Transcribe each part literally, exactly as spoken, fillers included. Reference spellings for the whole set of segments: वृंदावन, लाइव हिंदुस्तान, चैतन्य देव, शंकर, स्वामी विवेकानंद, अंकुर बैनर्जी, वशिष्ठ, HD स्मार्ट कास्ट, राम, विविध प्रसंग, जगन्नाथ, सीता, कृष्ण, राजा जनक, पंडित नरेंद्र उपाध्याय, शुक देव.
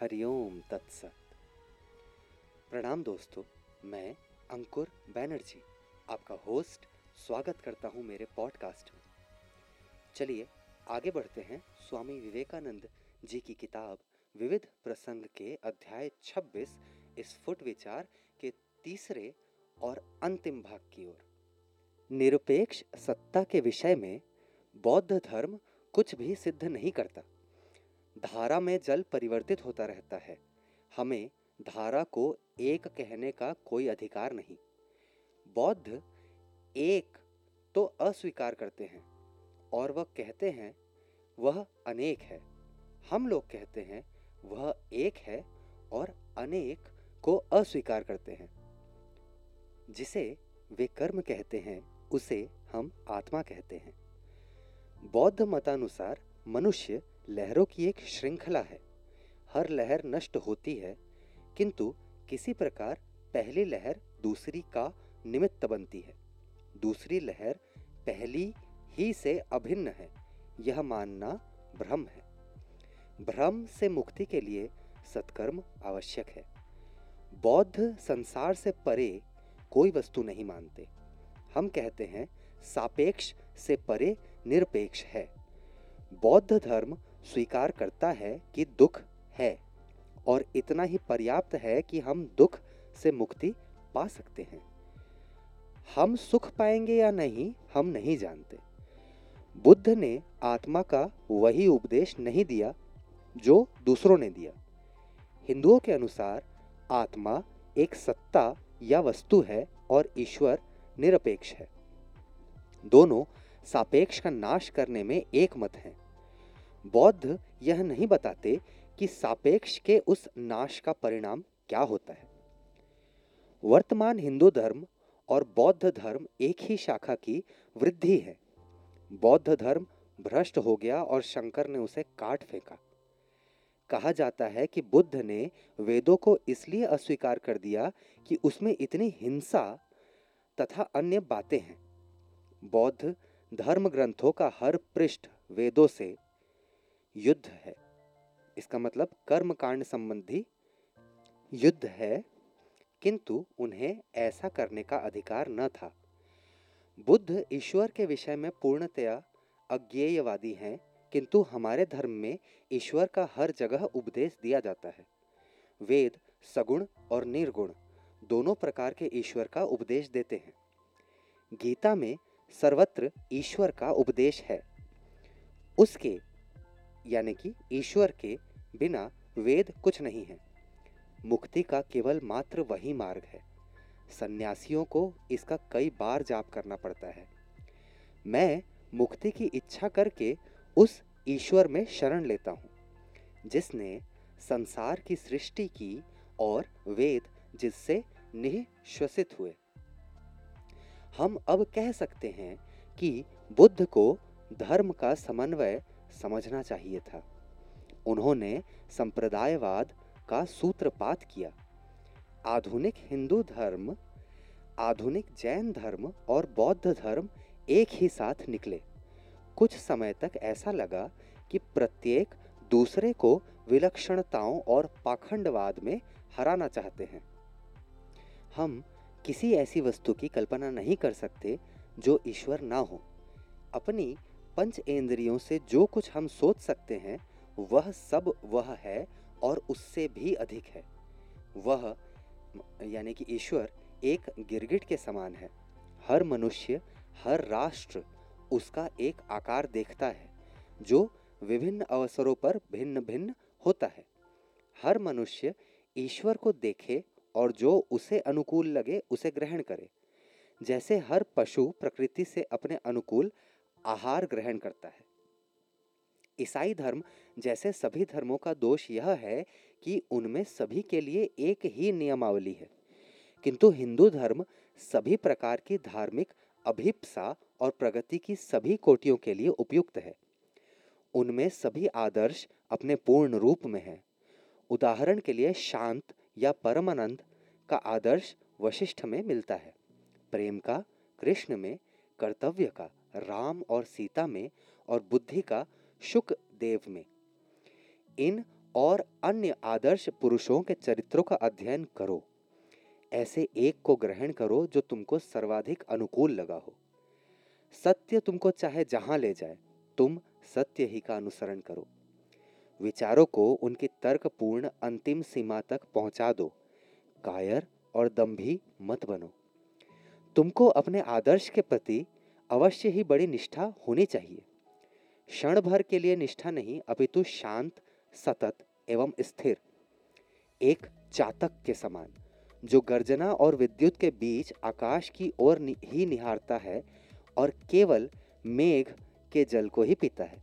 हरिओम तत्सत। प्रणाम दोस्तों, मैं अंकुर बैनर्जी आपका होस्ट स्वागत करता हूं मेरे पॉडकास्ट में। चलिए आगे बढ़ते हैं स्वामी विवेकानंद जी की किताब विविध प्रसंग के अध्याय छब्बीस इस फुट विचार के तीसरे और अंतिम भाग की ओर। निरपेक्ष सत्ता के विषय में बौद्ध धर्म कुछ भी सिद्ध नहीं करता। धारा में जल परिवर्तित होता रहता है, हमें धारा को एक कहने का कोई अधिकार नहीं। बौद्ध एक तो अस्वीकार करते हैं और वह कहते हैं वह अनेक है। हम लोग कहते हैं वह एक है और अनेक को अस्वीकार करते हैं। जिसे वे कर्म कहते हैं उसे हम आत्मा कहते हैं। बौद्ध मतानुसार मनुष्य लहरों की एक श्रृंखला है। हर लहर नष्ट होती है, किंतु किसी प्रकार पहली लहर दूसरी का निमित्त बनती है। दूसरी लहर पहली ही से अभिन्न है, यह मानना भ्रम है। भ्रम से मुक्ति के लिए सत्कर्म आवश्यक है। बौद्ध संसार से परे कोई वस्तु नहीं मानते। हम कहते हैं सापेक्ष से परे निरपेक्ष है। बौद्ध धर्म स्वीकार करता है कि दुख है और इतना ही पर्याप्त है कि हम दुख से मुक्ति पा सकते हैं। हम सुख पाएंगे या नहीं हम नहीं जानते। बुद्ध ने आत्मा का वही उपदेश नहीं दिया जो दूसरों ने दिया। हिंदुओं के अनुसार आत्मा एक सत्ता या वस्तु है और ईश्वर निरपेक्ष है। दोनों सापेक्ष का नाश करने में एक मत हैं। बौद्ध यह नहीं बताते कि सापेक्ष के उस नाश का परिणाम क्या होता है। वर्तमान हिंदू धर्म और बौद्ध धर्म एक ही शाखा की वृद्धि है। बौद्ध धर्म भ्रष्ट हो गया और शंकर ने उसे काट फेंका। कहा जाता है कि बुद्ध ने वेदों को इसलिए अस्वीकार कर दिया कि उसमें इतनी हिंसा तथा अन्य बातें हैं। बौद्ध धर्म ग्रंथों का हर पृष्ठ वेदों से युद्ध है। इसका मतलब कर्म कांड संबंधी युद्ध है, किंतु उन्हें ऐसा करने का अधिकार न था। बुद्ध ईश्वर के विषय में पूर्णतया अज्ञेयवादी हैं, किंतु हमारे धर्म में ईश्वर का हर जगह उपदेश दिया जाता है। वेद सगुण और निर्गुण दोनों प्रकार के ईश्वर का उपदेश देते हैं। गीता में सर्वत्र ईश्वर का उपदेश है। उसके यानी कि ईश्वर के बिना वेद कुछ नहीं है। मुक्ति का केवल मात्र वही मार्ग है। सन्यासियों को इसका कई बार जाप करना पड़ता है। मैं मुक्ति की इच्छा करके उस ईश्वर में शरण लेता हूँ जिसने संसार की सृष्टि की और वेद जिससे निःश्वसित हुए। हम अब कह सकते हैं कि बुद्ध को धर्म का समन्वय समझना चाहिए था। उन्होंने संप्रदायवाद का सूत्रपात किया। आधुनिक हिंदू धर्म, आधुनिक जैन धर्म और बौद्ध धर्म एक ही साथ निकले। कुछ समय तक ऐसा लगा कि प्रत्येक दूसरे को विलक्षणताओं और पाखंडवाद में हराना चाहते हैं। हम किसी ऐसी वस्तु की कल्पना नहीं कर सकते जो ईश्वर ना हो। अपनी पंच इंद्रियों से जो कुछ हम सोच सकते हैं वह सब वह है और उससे भी अधिक है। वह यानी कि ईश्वर एक गिरगिट के समान है। हर मनुष्य, हर राष्ट्र उसका एक आकार देखता है जो विभिन्न अवसरों पर भिन्न भिन्न होता है। हर मनुष्य ईश्वर को देखे और जो उसे अनुकूल लगे उसे ग्रहण करे। जैसे हर पशु प्रकृति से अपने अनुकूल आहार ग्रहण करता है। ईसाई धर्म जैसे सभी धर्मों का दोष यह है कि उनमें सभी के लिए एक ही नियमावली है, किंतु हिंदू धर्म सभी प्रकार की धार्मिक अभिप्सा और प्रगति की सभी कोटियों के लिए उपयुक्त है। उनमें सभी आदर्श अपने पूर्ण रूप में है। उदाहरण के लिए शांत या परमानंद का आदर्श वशिष्ठ में मिलता है, प्रेम का कृष्ण में, कर्तव्य का राम और सीता में और बुद्धि का शुक देव में। इन और अन्य आदर्श पुरुषों के चरित्रों का अध्ययन करो। ऐसे एक को ग्रहण करो जो तुमको सर्वाधिक अनुकूल लगा हो। सत्य तुमको चाहे जहां ले जाए, तुम सत्य ही का अनुसरण करो। विचारों को उनकी तर्कपूर्ण अंतिम सीमा तक पहुंचा दो। कायर और दंभी मत बनो। तुमको अपने आदर्श के प्रति अवश्य ही बड़ी निष्ठा होनी चाहिए। क्षण भर के लिए निष्ठा नहीं, अपितु शांत, सतत एवं स्थिर, एक चातक के समान जो गर्जना और विद्युत के बीच आकाश की ओर ही निहारता है और केवल मेघ के जल को ही पीता है।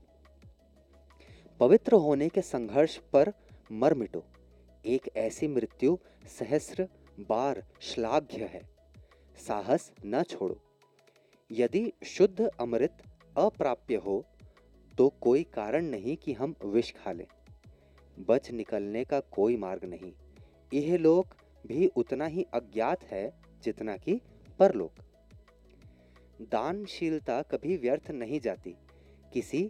पवित्र होने के संघर्ष पर मर मिटो। एक ऐसी मृत्यु सहस्र बार श्लाघ्य है। साहस न छोड़ो। यदि शुद्ध अमृत अप्राप्य हो तो कोई कारण नहीं कि हम विष खा लें। बच निकलने का कोई मार्ग नहीं। यह लोक भी उतना ही अज्ञात है जितना कि परलोक। दानशीलता कभी व्यर्थ नहीं जाती। किसी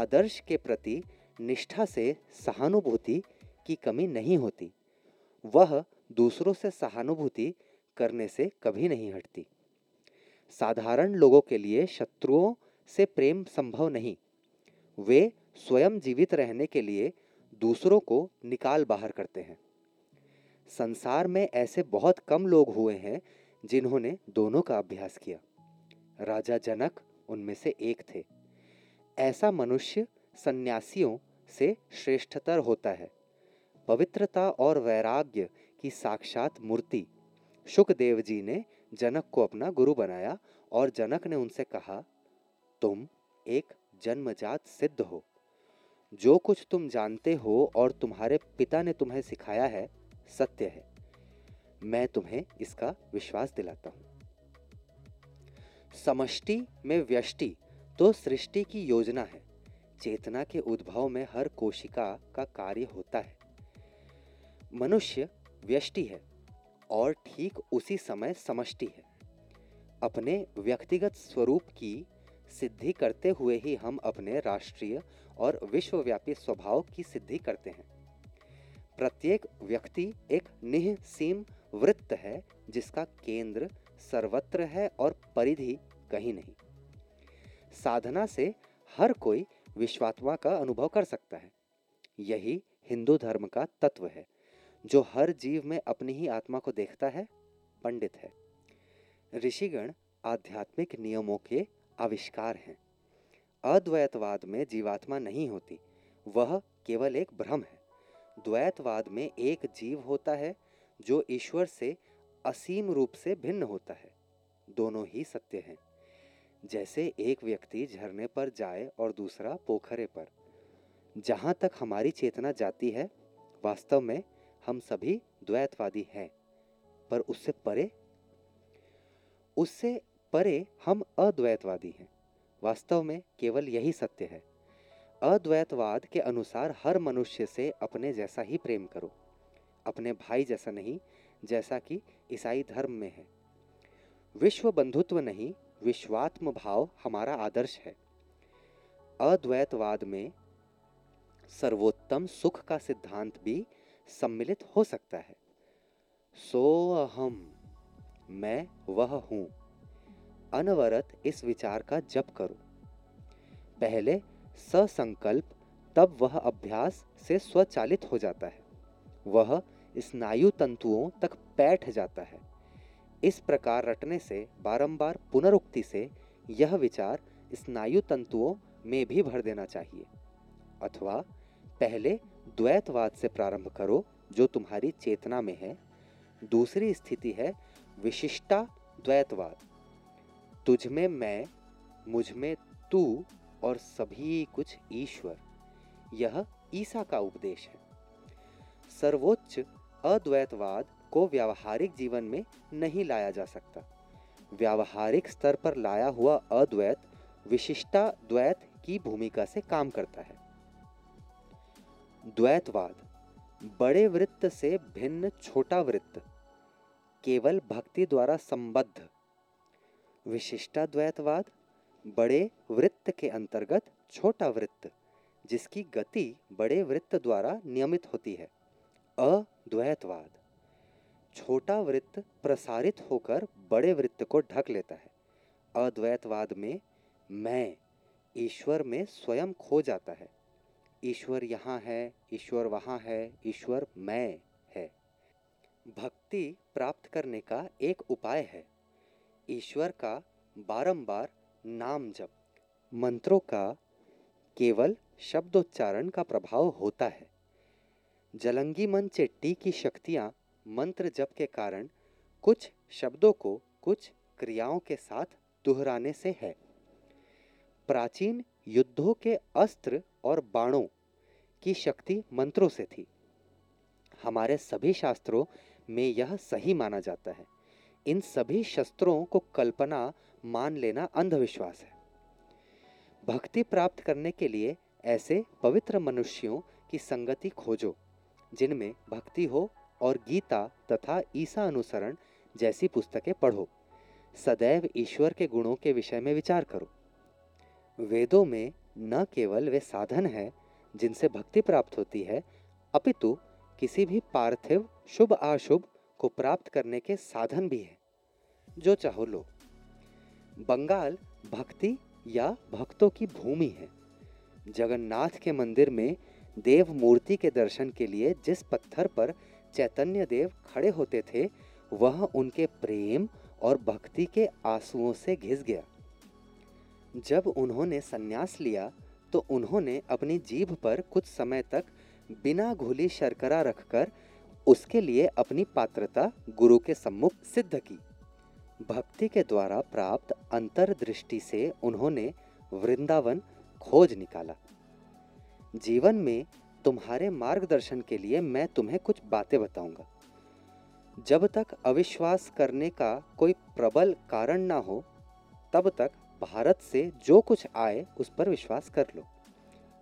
आदर्श के प्रति निष्ठा से सहानुभूति की कमी नहीं होती। वह दूसरों से सहानुभूति करने से कभी नहीं हटती। साधारण लोगों के लिए शत्रुओं से प्रेम संभव नहीं। वे स्वयं जीवित रहने के लिए दूसरों को निकाल बाहर करते हैं। संसार में ऐसे बहुत कम लोग हुए हैं जिन्होंने दोनों का अभ्यास किया। राजा जनक उनमें से एक थे। ऐसा मनुष्य सन्यासियों से श्रेष्ठतर होता है। पवित्रता और वैराग्य की साक्षात मूर्ति शुक देव जी ने जनक को अपना गुरु बनाया और जनक ने उनसे कहा, तुम एक जन्मजात सिद्ध हो। जो कुछ तुम जानते हो और तुम्हारे पिता ने तुम्हें सिखाया है सत्य है। मैं तुम्हें इसका विश्वास दिलाता हूँ। समष्टि में व्यष्टि तो सृष्टि की योजना है। चेतना के उद्भव में हर कोशिका का कार्य होता है। मनुष्य व्यष्टि है और ठीक उसी समय समष्टि है। अपने व्यक्तिगत स्वरूप की सिद्धि करते हुए ही हम अपने राष्ट्रीय और विश्वव्यापी स्वभाव की सिद्धि करते हैं। प्रत्येक व्यक्ति एक निःसीम वृत्त है जिसका केंद्र सर्वत्र है और परिधि कहीं नहीं। साधना से हर कोई विश्वात्मा का अनुभव कर सकता है। यही हिंदू धर्म का तत्व है जो हर जीव में अपनी ही आत्मा को देखता है, पंडित है। ऋषिगण आध्यात्मिक नियमों के आविष्कार हैं। अद्वैतवाद में जीवात्मा नहीं होती, वह केवल एक भ्रम है। द्वैतवाद में एक जीव होता है जो ईश्वर से असीम रूप से भिन्न होता है। दोनों ही सत्य हैं। जैसे एक व्यक्ति झरने पर जाए और दूसरा पोखरे पर। जहाँ तक हमारी चेतना जाती है, वास्तव में हम सभी द्वैतवादी हैं, पर उससे परे उससे परे हम अद्वैतवादी हैं। वास्तव में केवल यही सत्य है। अद्वैतवाद के अनुसार हर मनुष्य से अपने जैसा ही प्रेम करो, अपने भाई जैसा नहीं, जैसा कि ईसाई धर्म में है। विश्व बंधुत्व नहीं, विश्वात्म भाव हमारा आदर्श है। अद्वैतवाद में सर्वोत्तम सुख का सिद्धांत भी सम्मिलित हो सकता है। सोऽहम्, मैं वह हूँ, अनवरत इस विचार का जप करो। पहले ससंकल्प, तब वह अभ्यास से स्वचालित हो जाता है। वह स्नायु तंतुओं तक बैठ जाता है। इस प्रकार रटने से, बारंबार पुनरुक्ति से यह विचार स्नायु तंतुओं में भी भर देना चाहिए। अथवा पहले द्वैतवाद से प्रारंभ करो जो तुम्हारी चेतना में है। दूसरी स्थिति है विशिष्टा द्वैतवाद। तुझ में मैं, मुझ में तू और सभी कुछ ईश्वर, यह ईसा का उपदेश है। सर्वोच्च अद्वैतवाद को व्यावहारिक जीवन में नहीं लाया जा सकता। व्यावहारिक स्तर पर लाया हुआ अद्वैत विशिष्टा द्वैत की भूमिका से काम करता है। द्वैतवाद बड़े वृत्त से भिन्न छोटा वृत्त, केवल भक्ति द्वारा संबद्ध। विशिष्टा द्वैतवाद बड़े वृत्त के अंतर्गत छोटा वृत्त, जिसकी गति बड़े वृत्त द्वारा नियमित होती है। अद्वैतवाद, छोटा वृत्त प्रसारित होकर बड़े वृत्त को ढक लेता है। अद्वैतवाद में मैं ईश्वर में स्वयं खो जाता है। ईश्वर यहाँ है, ईश्वर वहाँ है, ईश्वर मैं है। भक्ति प्राप्त करने का एक उपाय है ईश्वर का बारंबार नाम जप। मंत्रों का केवल शब्दोच्चारण का प्रभाव होता है। जलंगी मन चेट्टी की शक्तियां मंत्र जप के कारण कुछ शब्दों को कुछ क्रियाओं के साथ दोहराने से है। प्राचीन युद्धों के अस्त्र और बाणों की शक्ति मंत्रों से थी। हमारे सभी शास्त्रों में यह सही माना जाता है। इन सभी शस्त्रों को कल्पना मान लेना अंधविश्वास है। भक्ति प्राप्त करने के लिए ऐसे पवित्र मनुष्यों की संगति खोजो जिनमें भक्ति हो और गीता तथा ईसा अनुसरण जैसी पुस्तकें पढ़ो। सदैव ईश्वर के गुणों के विषय में विचार करो। वेदों में न केवल वे साधन हैं जिनसे भक्ति प्राप्त होती है, अपितु किसी भी पार्थिव शुभ अशुभ को प्राप्त करने के साधन भी हैं। जो चाहो लो। बंगाल भक्ति या भक्तों की भूमि है। जगन्नाथ के मंदिर में देव मूर्ति के दर्शन के लिए जिस पत्थर पर चैतन्य देव खड़े होते थे वह उनके प्रेम और भक्ति के आंसुओं से घिस गया। जब उन्होंने संन्यास लिया तो उन्होंने अपनी जीभ पर कुछ समय तक बिना घुली शर्करा रखकर उसके लिए अपनी पात्रता गुरु के सम्मुख सिद्ध की। भक्ति के द्वारा प्राप्त अंतर्दृष्टि से उन्होंने वृंदावन खोज निकाला। जीवन में तुम्हारे मार्गदर्शन के लिए मैं तुम्हें कुछ बातें बताऊंगा। जब तक अविश्वास करने का कोई प्रबल कारण ना हो तब तक भारत से जो कुछ आए उस पर विश्वास कर लो,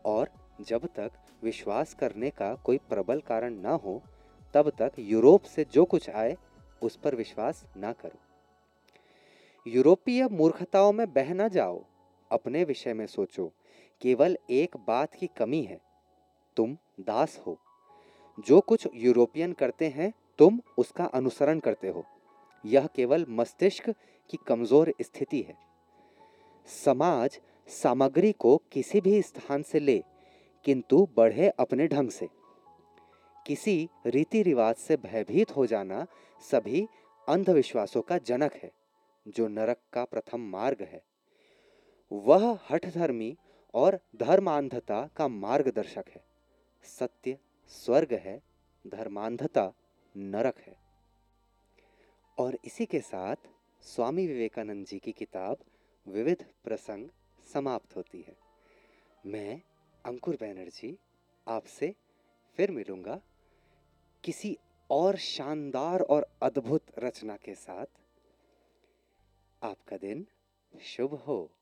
और जब तक विश्वास करने का कोई प्रबल कारण ना हो तब तक यूरोप से जो कुछ आए उस पर विश्वास ना करो। यूरोपीय मूर्खताओं में बह ना जाओ। अपने विषय में सोचो। केवल एक बात की कमी है, तुम दास हो। जो कुछ यूरोपियन करते हैं तुम उसका अनुसरण करते हो। यह केवल मस्तिष्क की कमजोर स्थिति है। समाज सामग्री को किसी भी स्थान से ले, किंतु बढ़े अपने ढंग से। किसी रीति रिवाज से भयभीत हो जाना सभी अंधविश्वासों का जनक है, जो नरक का प्रथम मार्ग है। वह हठधर्मी और धर्मांधता का मार्गदर्शक है। सत्य स्वर्ग है, धर्मांधता नरक है। और इसी के साथ स्वामी विवेकानंद जी की किताब विविध प्रसंग समाप्त होती है। मैं अंकुर बैनर्जी आपसे फिर मिलूंगा किसी और शानदार और अद्भुत रचना के साथ। आपका दिन शुभ हो।